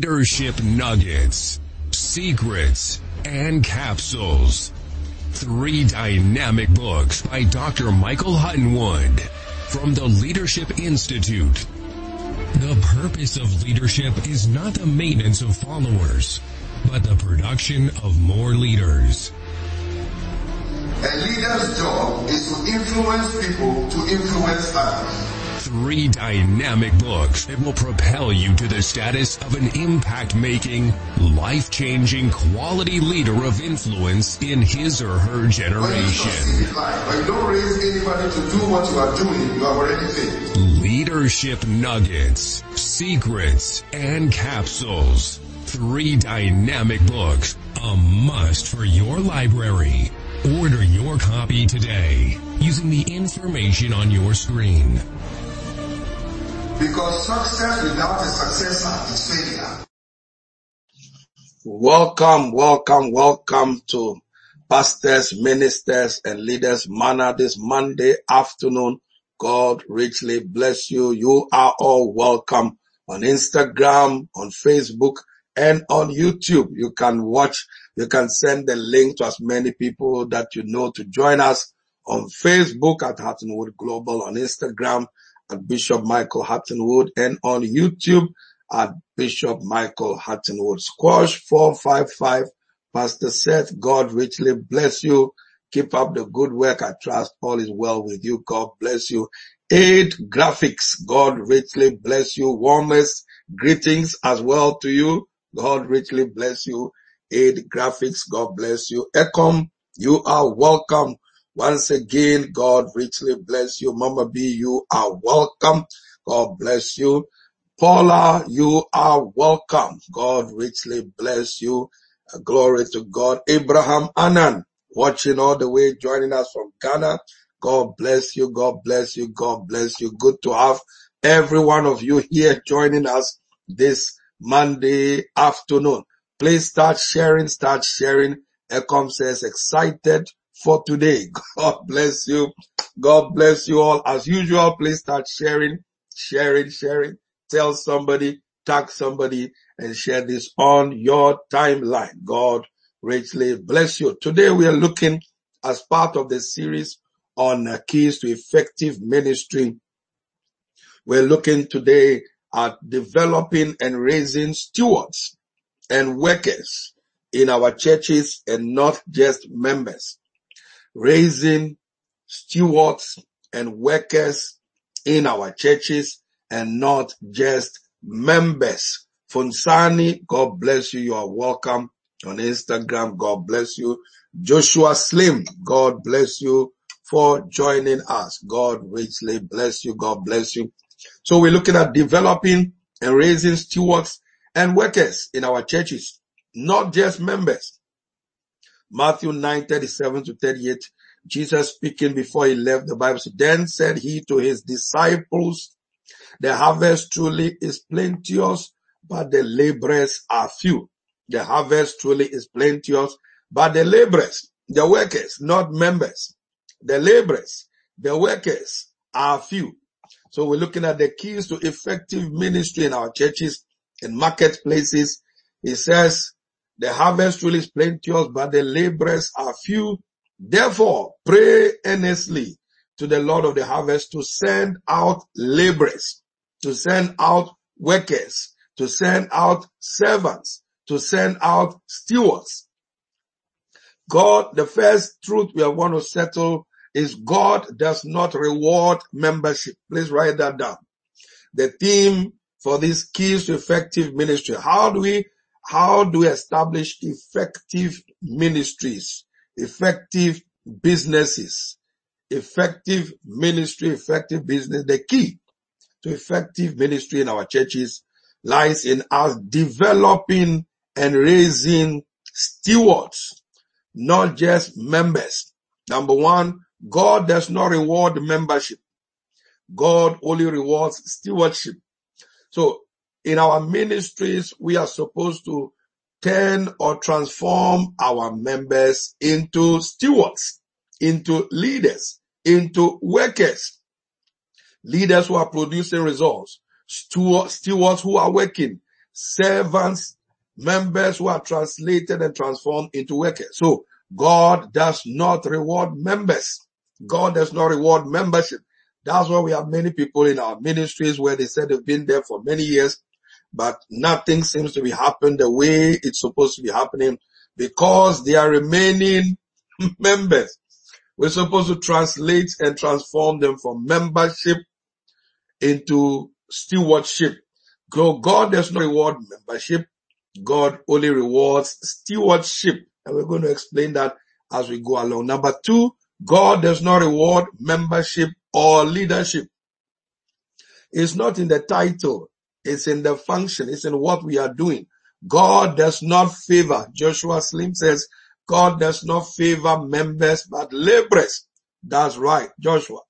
leadership nuggets, secrets, and capsules. 3 dynamic books by Dr. Michael Hutton-Wood from the Leadership Institute. The purpose of leadership is not the maintenance of followers, but the production of more leaders. A leader's job is to influence people to influence others. 3 dynamic books that will propel you to the status of an impact-making, life-changing, quality leader of influence in his or her generation. When you don't raise anybody to do what you are doing, you have already failed. Leadership nuggets, secrets, and capsules. 3 dynamic books, a must for your library. Order your copy today using the information on your screen. Because success without a successor is failure. Welcome to pastors, ministers, and leaders' manor this Monday afternoon. God richly bless you. You are all welcome on Instagram, on Facebook, and on YouTube. You can watch. You can send the link to as many people that you know to join us on Facebook at Hutton-Wood Global, on Instagram at Bishop Michael Hutton-Wood, and on YouTube at Bishop Michael Hutton-Wood. Squash 455, Pastor Seth, God richly bless you. Keep up the good work. I trust all is well with you. God bless you. 8 graphics. God richly bless you. Warmest greetings as well to you. God richly bless you. 8 graphics, God bless you. Ecom, you are welcome. Once again, God richly bless you. Mama B, you are welcome. God bless you. Paula, you are welcome. God richly bless you. Glory to God. Abraham Annan, watching all the way, joining us from Ghana. God bless you. God bless you. God bless you. Good to have every one of you here joining us this Monday afternoon. Please start sharing. Ecom says, excited for today. God bless you. God bless you all. As usual, please start sharing. Tell somebody, tag somebody, and share this on your timeline. God richly bless you. Today we are looking as part of the series on keys to effective ministry. We're looking today at developing and raising stewards and workers in our churches and not just members. Raising stewards and workers in our churches and not just members. Fonsani, God bless you. You are welcome on Instagram. God bless you. Joshua Slim, God bless you for joining us. God richly bless you. God bless you. So we're looking at developing and raising stewards and workers in our churches, not just members. Matthew 9:37-38, Jesus speaking before he left the Bible. Then said he to his disciples, the harvest truly is plenteous, but the laborers are few. The harvest truly is plenteous, but the laborers, the workers, not members, the laborers, the workers are few. So we're looking at the keys to effective ministry in our churches and marketplaces. He says, the harvest truly is plenteous, but the laborers are few. Therefore, pray earnestly to the Lord of the harvest to send out laborers, to send out workers, to send out servants, to send out stewards. God, the first truth we want to settle is God does not reward membership. Please write that down. The theme for these keys to effective ministry. How do we establish effective ministries, effective businesses, effective ministry, effective business? The key to effective ministry in our churches lies in us developing and raising stewards, not just members. Number one, God does not reward membership. God only rewards stewardship. So in our ministries, we are supposed to turn or transform our members into stewards, into leaders, into workers. Leaders who are producing results, stewards who are working, servants, members who are translated and transformed into workers. So God does not reward members. God does not reward membership. That's why we have many people in our ministries where they said they've been there for many years, but nothing seems to be happening the way it's supposed to be happening because they are remaining members. We're supposed to translate and transform them from membership into stewardship. God does not reward membership. God only rewards stewardship. And we're going to explain that as we go along. Number two, God does not reward membership or leadership. It's not in the title. It's in the function. It's in what we are doing. God does not favor. Joshua Slim says, God does not favor members but laborers. That's right, Joshua.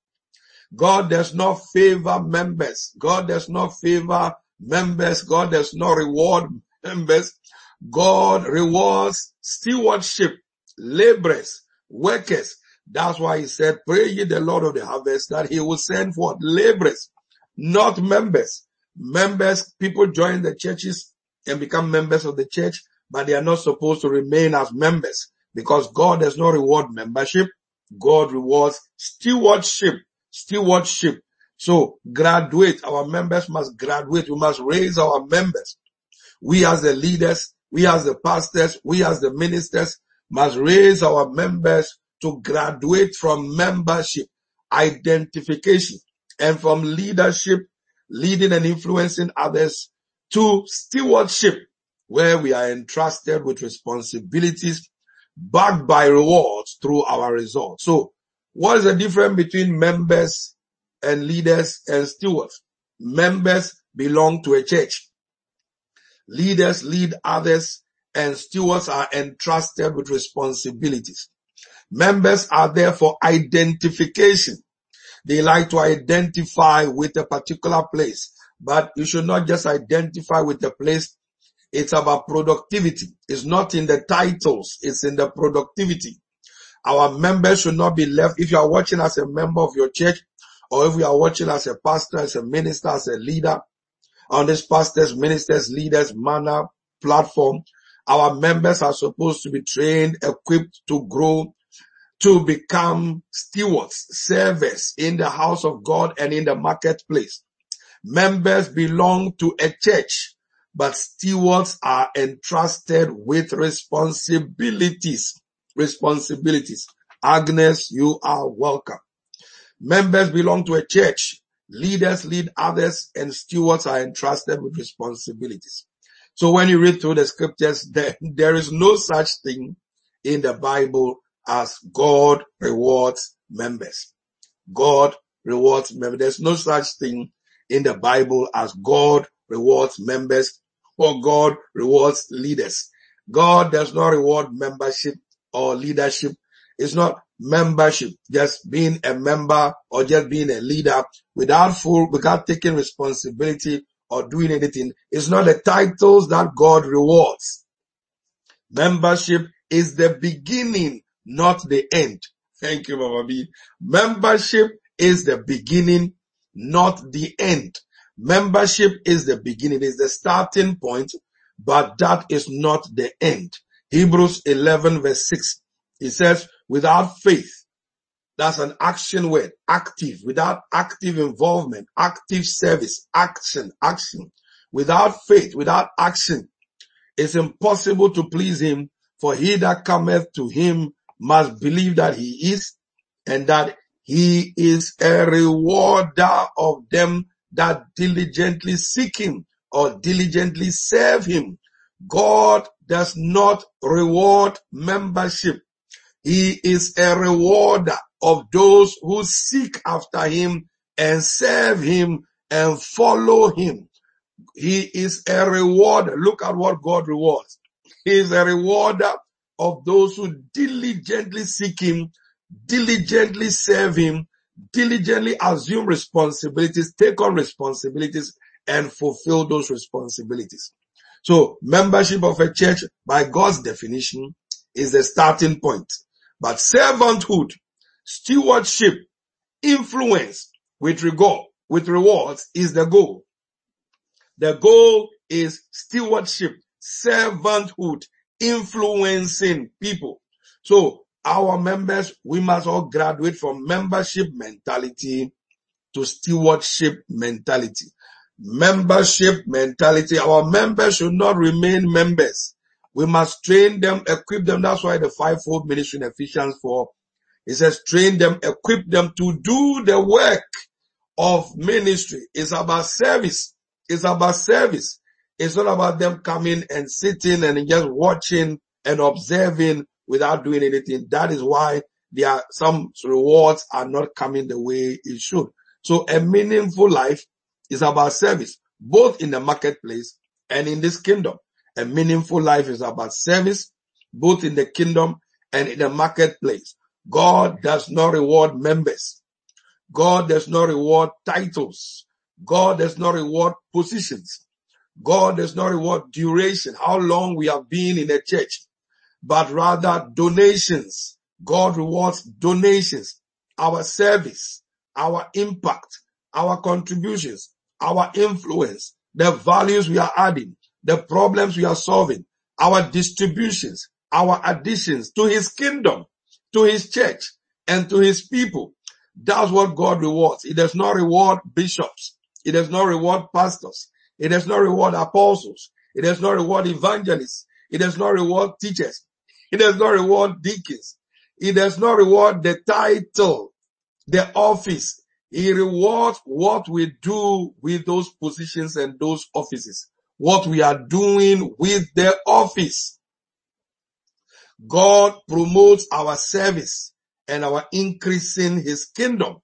God does not favor members. God does not favor members. God does not reward members. God rewards stewardship, laborers, workers. That's why he said, pray ye the Lord of the harvest that he will send forth laborers, not members. Members, people join the churches and become members of the church, but they are not supposed to remain as members because God does not reward membership. God rewards stewardship. Stewardship. So graduate. Our members must graduate. We must raise our members. We as the leaders, we as the pastors, we as the ministers must raise our members to graduate from membership, identification, and from leadership, leading and influencing others, to stewardship, where we are entrusted with responsibilities backed by rewards through our results. So what is the difference between members and leaders and stewards? Members belong to a church. Leaders lead others, and stewards are entrusted with responsibilities. Members are there for identification. They like to identify with a particular place, but you should not just identify with the place. It's about productivity. It's not in the titles. It's in the productivity. Our members should not be left. If you are watching as a member of your church, or if you are watching as a pastor, as a minister, as a leader, on this pastors, ministers, leaders, manner, platform, our members are supposed to be trained, equipped to grow, to become stewards, servers in the house of God and in the marketplace. Members belong to a church, but stewards are entrusted with responsibilities. Responsibilities. Agnes, you are welcome. Members belong to a church. Leaders lead others, and stewards are entrusted with responsibilities. So when you read through the scriptures, there is no such thing in the Bible as God rewards members. God rewards members. There's no such thing in the Bible as God rewards members or God rewards leaders. God does not reward membership or leadership. It's not membership, just being a member or just being a leader without taking responsibility or doing anything. It's not the titles that God rewards. Membership is the beginning, not the end. Thank you, Mama B. Membership is the beginning, not the end. Membership is the beginning, is the starting point, but that is not the end. Hebrews 11 verse 6, it says, without faith, that's an action word, active, without active involvement, active service, action. Without faith, without action, it's impossible to please him, for he that cometh to him must believe that he is, and that he is a rewarder of them that diligently seek him or diligently serve him. God does not reward membership. He is a rewarder of those who seek after him and serve him and follow him. He is a rewarder. Look at what God rewards. He is a rewarder of those who diligently seek him, diligently serve him, diligently assume responsibilities, take on responsibilities, and fulfill those responsibilities. So membership of a church, by God's definition, is the starting point. But servanthood, stewardship, influence with rewards is the goal. The goal is stewardship, servanthood, influencing people. So our members, we must all graduate from membership mentality to stewardship mentality. Membership mentality. Our members should not remain members. We must train them, equip them. That's why the fivefold ministry in Ephesians 4, it says train them, equip them to do the work of ministry. It's about service. It's about service. It's not about them coming and sitting and just watching and observing without doing anything. That is why there are some rewards are not coming the way it should. So a meaningful life is about service, both in the marketplace and in this kingdom. A meaningful life is about service, both in the kingdom and in the marketplace. God does not reward members. God does not reward titles. God does not reward positions. God does not reward duration, how long we have been in a church, but rather donations. God rewards donations, our service, our impact, our contributions, our influence, the values we are adding, the problems we are solving, our distributions, our additions to his kingdom, to his church, and to his people. That's what God rewards. He does not reward bishops. He does not reward pastors. He does not reward apostles. He does not reward evangelists. He does not reward teachers. He does not reward deacons. He does not reward the title, the office. He rewards what we do with those positions and those offices, what we are doing with the office. God promotes our service and our increase in his kingdom.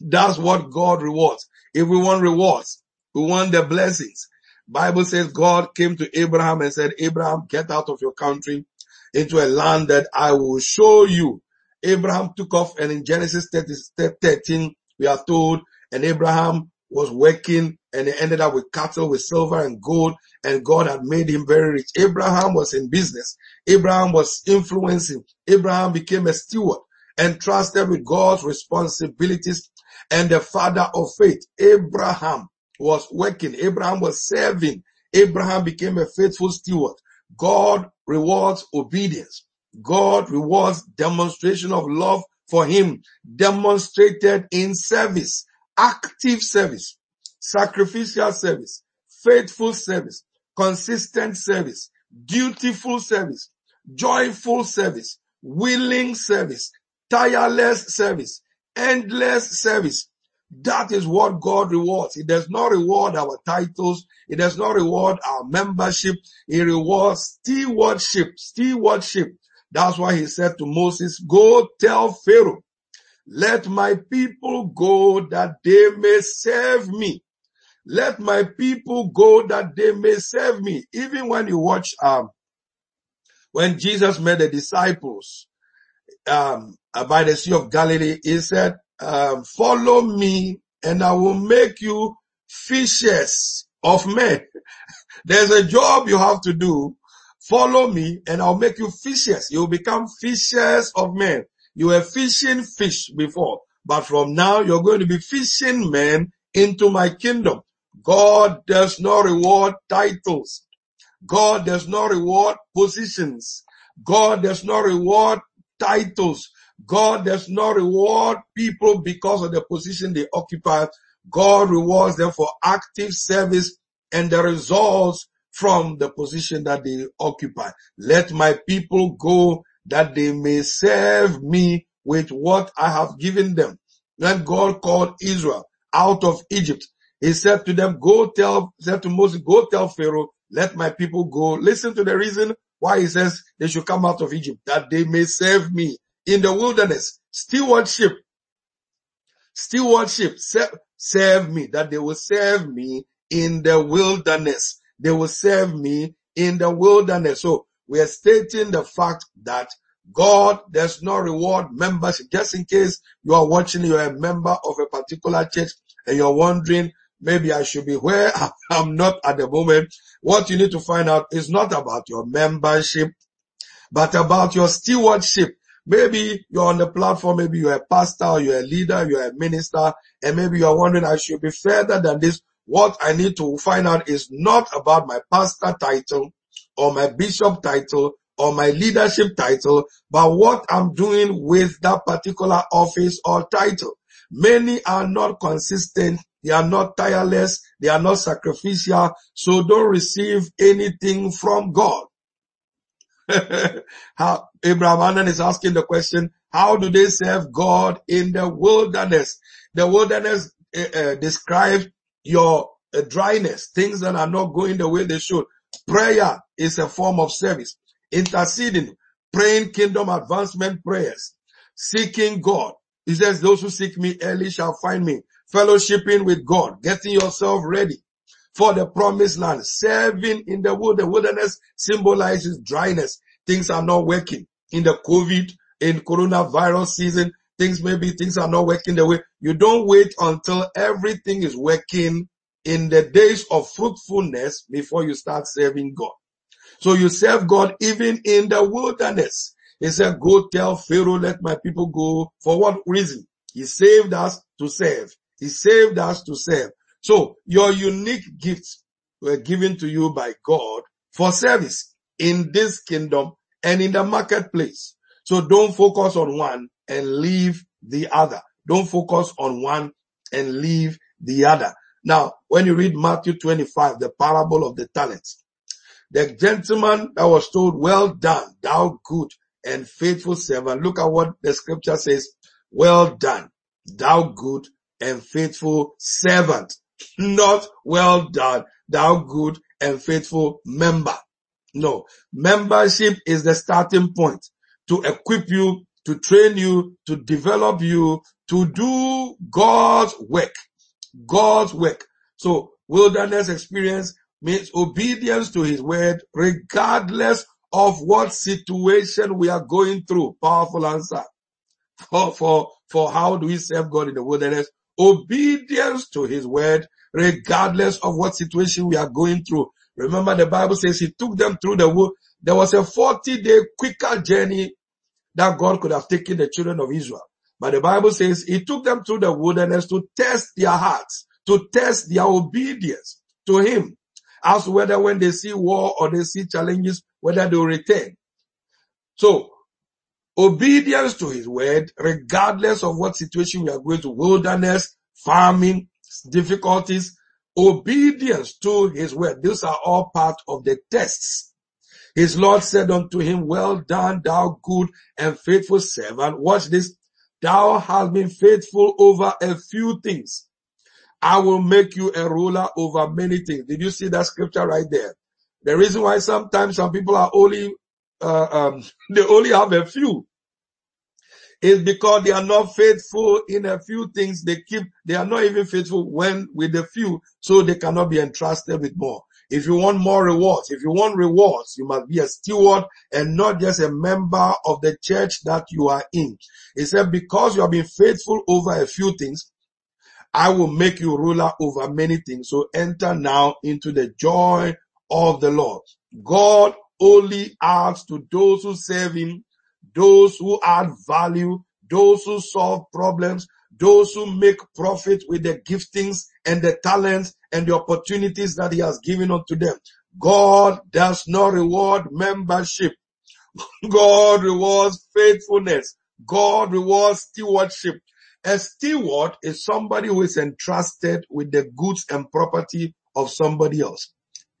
That's what God rewards. If we want rewards, we want the blessings. Bible says God came to Abraham and said, Abraham, get out of your country into a land that I will show you. Abraham took off, and in Genesis 13, we are told, and Abraham was working, and he ended up with cattle, with silver and gold, and God had made him very rich. Abraham was in business. Abraham was influencing. Abraham became a steward, entrusted with God's responsibilities, and the father of faith. Abraham was working. Abraham was serving. Abraham became a faithful steward. God rewards obedience. God rewards demonstration of love for him, demonstrated in service, active service, sacrificial service, faithful service, consistent service, dutiful service, joyful service, willing service, tireless service, endless service. That is what God rewards. He does not reward our titles. He does not reward our membership. He rewards stewardship, stewardship. That's why he said to Moses, go tell Pharaoh, let my people go that they may serve me. Let my people go that they may serve me. Even when you watch, when Jesus met the disciples, by the Sea of Galilee, he said, follow me and I will make you fishers of men. There's a job you have to do. Follow me and I'll make you fishers. You'll become fishers of men. You were fishing fish before, but from now you're going to be fishing men into my kingdom. God does not reward titles. God does not reward positions. God does not reward titles. God does not reward people because of the position they occupy. God rewards them for active service and the results from the position that they occupy. Let my people go that they may serve me with what I have given them. When God called Israel out of Egypt, he said to them, said to Moses, go tell Pharaoh, let my people go. Listen to the reason why he says they should come out of Egypt, that they may serve me. In the wilderness, stewardship, serve me, that they will serve me in the wilderness. They will serve me in the wilderness. So we are stating the fact that God does not reward membership. Just in case you are watching, you are a member of a particular church and you're wondering, maybe I should be where I'm not at the moment. What you need to find out is not about your membership, but about your stewardship. Maybe you're on the platform, maybe you're a pastor, you're a leader, you're a minister, and maybe you're wondering, I should be further than this. What I need to find out is not about my pastor title or my bishop title or my leadership title, but what I'm doing with that particular office or title. Many are not consistent. They are not tireless. They are not sacrificial. So don't receive anything from God. Abraham Annan is asking the question, how do they serve God in the wilderness? The wilderness describes your dryness, things that are not going the way they should. Prayer is a form of service. Interceding, praying kingdom advancement prayers, seeking God. He says, those who seek me early shall find me. Fellowshipping with God, getting yourself ready for the promised land, serving in the wilderness. The wilderness symbolizes dryness. Things are not working. In the COVID, in coronavirus season, things are not working the way. You don't wait until everything is working in the days of fruitfulness before you start serving God. So you serve God even in the wilderness. He said, go tell Pharaoh, let my people go. For what reason? He saved us to serve. He saved us to serve. So your unique gifts were given to you by God for service in this kingdom and in the marketplace. So don't focus on one and leave the other. Don't focus on one and leave the other. Now, when you read Matthew 25, the parable of the talents, the gentleman that was told, well done, thou good and faithful servant. Look at what the scripture says. Well done, thou good and faithful servant. Not well done, thou good and faithful member. No. Membership is the starting point to equip you, to train you, to develop you, to do God's work. God's work. So wilderness experience means obedience to his word regardless of what situation we are going through. Powerful answer. For how do we serve God in the wilderness? Obedience to his word, regardless of what situation we are going through. Remember the Bible says he took them through the wood. There was a 40-day quicker journey that God could have taken the children of Israel. But the Bible says he took them through the wilderness to test their hearts, to test their obedience to him, as whether when they see war or they see challenges, whether they will return. So, obedience to his word, regardless of what situation we are going to, wilderness, farming, difficulties, obedience to his word. These are all part of the tests. His Lord said unto him, well done, thou good and faithful servant. Watch this. Thou hast been faithful over a few things. I will make you a ruler over many things. Did you see that scripture right there? The reason why sometimes some people are only they only have a few. It's because they are not faithful in a few things. They are not even faithful when with a few, so they cannot be entrusted with more. If you want more rewards, you must be a steward and not just a member of the church that you are in. He said, because you have been faithful over a few things, I will make you ruler over many things. So enter now into the joy of the Lord. God only adds to those who serve him, those who add value, those who solve problems, those who make profit with the giftings and the talents and the opportunities that he has given unto them. God does not reward membership. God rewards faithfulness. God rewards stewardship. A steward is somebody who is entrusted with the goods and property of somebody else.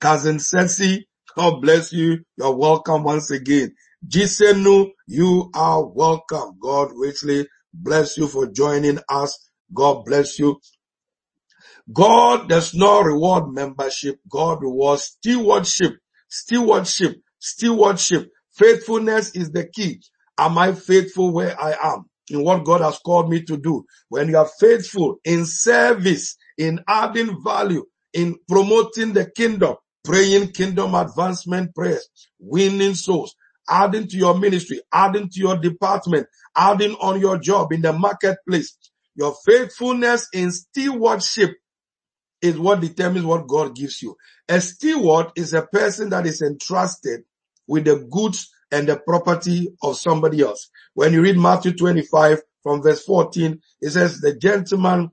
Cousin Ceci, God bless you. You're welcome once again. Jisenu, you are welcome. God richly bless you for joining us. God bless you. God does not reward membership. God rewards stewardship. Stewardship. Faithfulness is the key. Am I faithful where I am in what God has called me to do? When you are faithful in service, in adding value, in promoting the kingdom, praying kingdom advancement prayers, winning souls, adding to your ministry, adding to your department, adding on your job in the marketplace. Your faithfulness in stewardship is what determines what God gives you. A steward is a person that is entrusted with the goods and the property of somebody else. When you read Matthew 25 from verse 14, it says the gentleman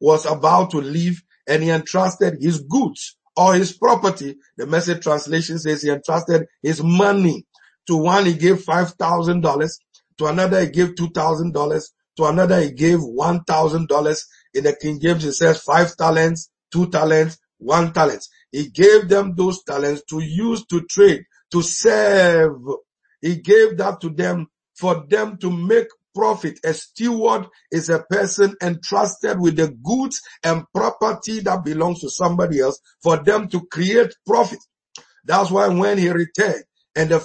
was about to leave and he entrusted his goods or his property. The Message translation says he entrusted his money. To one, he gave $5,000. To another, he gave $2,000. To another, he gave $1,000. In the King James, it says 5 talents, 2 talents, 1 talent. He gave them those talents to use, to trade, to serve. He gave that to them for them to make profit. A steward is a person entrusted with the goods and property that belongs to somebody else for them to create profit. That's why when he returned and the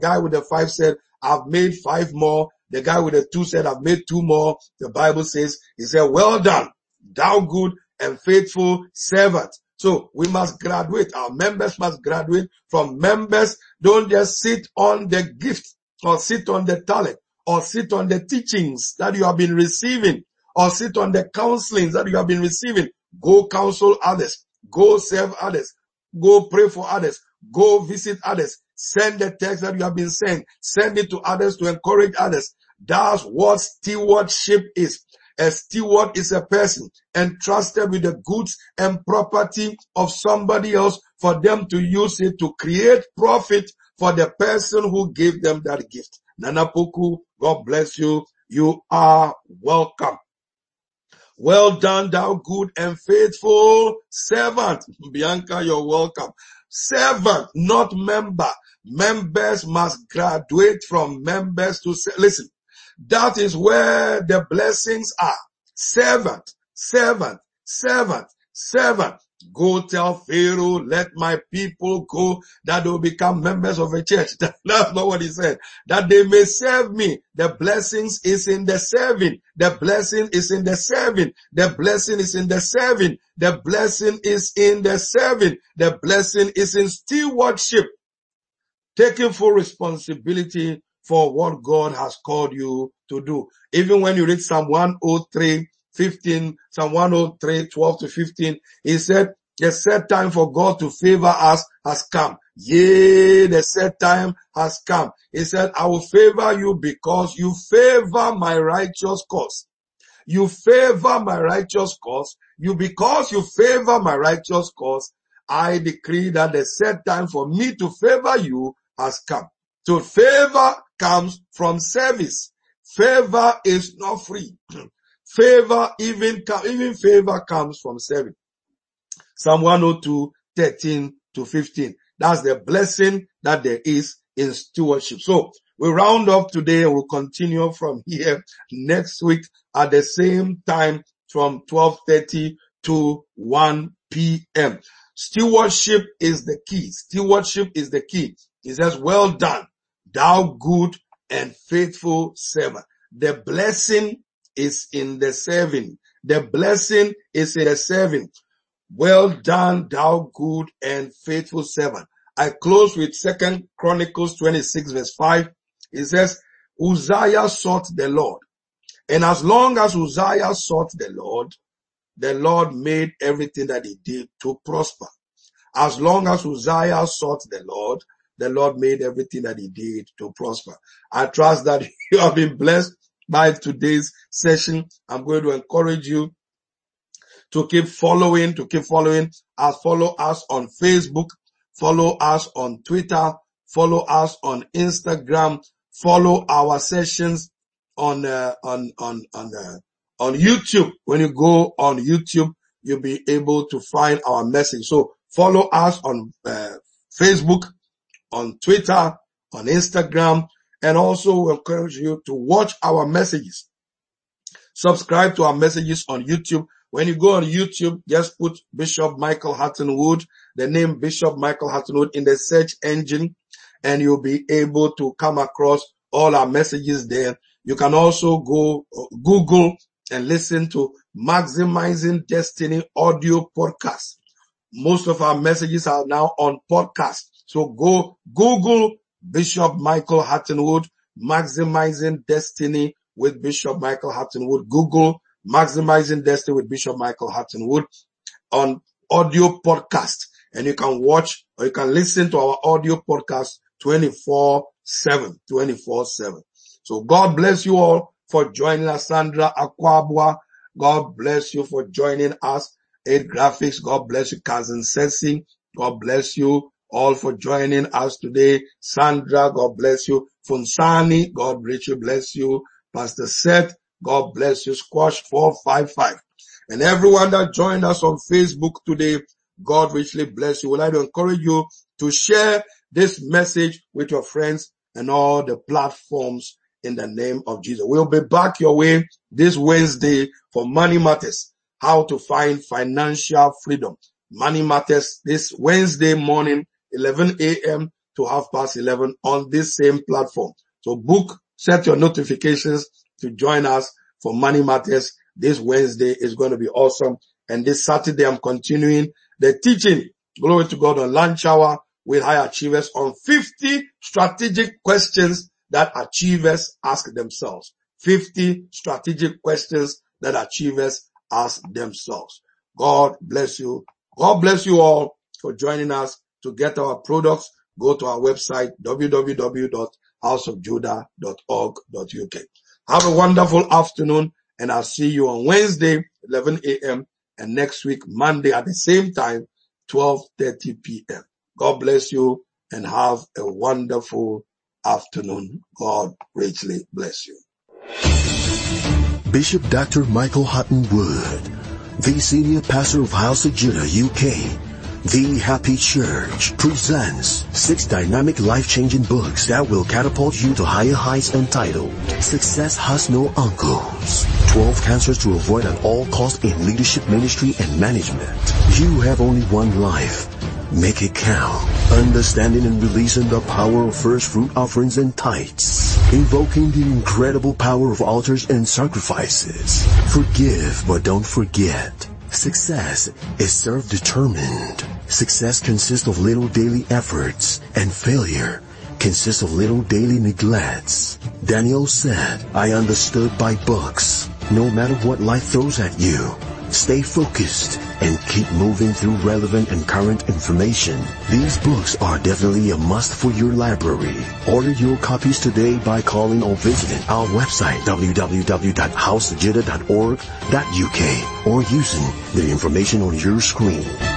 guy with the 5 said, I've made 5 more. The guy with the 2 said, I've made 2 more. The Bible says, he said, well done, thou good and faithful servant. So we must graduate. Our members must graduate from members. Don't just sit on the gift or sit on the talent or sit on the teachings that you have been receiving or sit on the counseling that you have been receiving. Go counsel others. Go serve others. Go pray for others. Go visit others. Send the text that you have been saying. Send it to others to encourage others. That's what stewardship is. A steward is a person entrusted with the goods and property of somebody else for them to use it to create profit for the person who gave them that gift. Nana Poku, God bless you. You are welcome. Well done, thou good and faithful servant. Bianca, you're welcome. Servant, not member. Members must graduate from members to listen. That is where the blessings are. Servant, servant, servant, servant. Go tell Pharaoh, let my people go, that they will become members of a church. That's not what he said. That they may serve me. The blessings is in the serving. The blessing is in the serving. The blessing is in the serving. The blessing is in the serving. The blessing is in stewardship. Taking full responsibility for what God has called you to do. Even when you read Psalm 103:15, Psalm 103:12-15, he said, the set time for God to favor us has come. Yea, the set time has come. He said, I will favor you because you favor my righteous cause. You favor my righteous cause. Because you favor my righteous cause, I decree that the set time for me to favor you has come. So favor comes from service. Favor is not free. Favor, even favor comes from serving. Psalm 102:13-15. That's the blessing that there is in stewardship. So we round up today and we'll continue from here next week at the same time from 12:30 to 1 p.m. Stewardship is the key. Stewardship is the key. It says, well done, thou good and faithful servant. The blessing is in the serving. The blessing is in the serving. Well done, thou good and faithful servant. I close with 2 Chronicles 26:5. It says, Uzziah sought the Lord. And as long as Uzziah sought the Lord made everything that he did to prosper. As long as Uzziah sought the Lord made everything that he did to prosper. I trust that you have been blessed by today's session. I'm going to encourage you to keep following. Follow us on Facebook, follow us on Twitter, follow us on Instagram, follow our sessions on YouTube. When you go on YouTube, you'll be able to find our message. So follow us on Facebook, on Twitter, on Instagram, and also encourage you to watch our messages. Subscribe to our messages on YouTube. When you go on YouTube, just put Bishop Michael Hutton-Wood, the name Bishop Michael Hutton-Wood in the search engine, and you'll be able to come across all our messages there. You can also go Google and listen to Maximizing Destiny audio podcast. Most of our messages are now on podcast. So go Google Bishop Michael Hutton-Wood, Maximizing Destiny with Bishop Michael Hutton-Wood. Google Maximizing Destiny with Bishop Michael Hutton-Wood on audio podcast. And you can watch or you can listen to our audio podcast 24/7. So God bless you all for joining us. Sandra Akwabwa, God bless you for joining us. 8 Graphics. God bless you, Cousin Ceci. God bless you all for joining us today. Sandra, God bless you. Funsani, God richly bless you. Pastor Seth, God bless you. Squash 455. And everyone that joined us on Facebook today, God richly bless you. Would like to encourage you to share this message with your friends and all the platforms in the name of Jesus. We'll be back your way this Wednesday for Money Matters, how to find financial freedom. Money Matters this Wednesday morning, 11 a.m. to 11:30 on this same platform. So book, set your notifications to join us for Money Matters. This Wednesday is going to be awesome. And this Saturday, I'm continuing the teaching, glory to God, on Lunch Hour with High Achievers on 50 strategic questions that achievers ask themselves. 50 strategic questions that achievers ask themselves. God bless you. God bless you all for joining us. To get our products, go to our website, www.houseofjudah.org.uk. Have a wonderful afternoon, and I'll see you on Wednesday, 11 a.m., and next week, Monday, at the same time, 12:30 p.m. God bless you, and have a wonderful afternoon. God richly bless you. Bishop Dr. Michael Hutton-Wood, the Senior Pastor of House of Judah, UK, The Happy Church, presents 6 dynamic life-changing books that will catapult you to higher heights, entitled Success Has No Uncles, 12 Cancers to Avoid at All Costs in Leadership, Ministry, and Management, You Have Only One Life, Make It Count, Understanding and Releasing the Power of First Fruit Offerings and Tithes, Invoking the Incredible Power of Altars and Sacrifices, Forgive But Don't Forget, Success is self-determined. Success consists of little daily efforts, and failure consists of little daily neglects. Daniel said, I understood by books. No matter what life throws at you, stay focused and keep moving through relevant and current information. These books are definitely a must for your library. Order your copies today by calling or visiting our website, www.housejudah.org.uk, or using the information on your screen.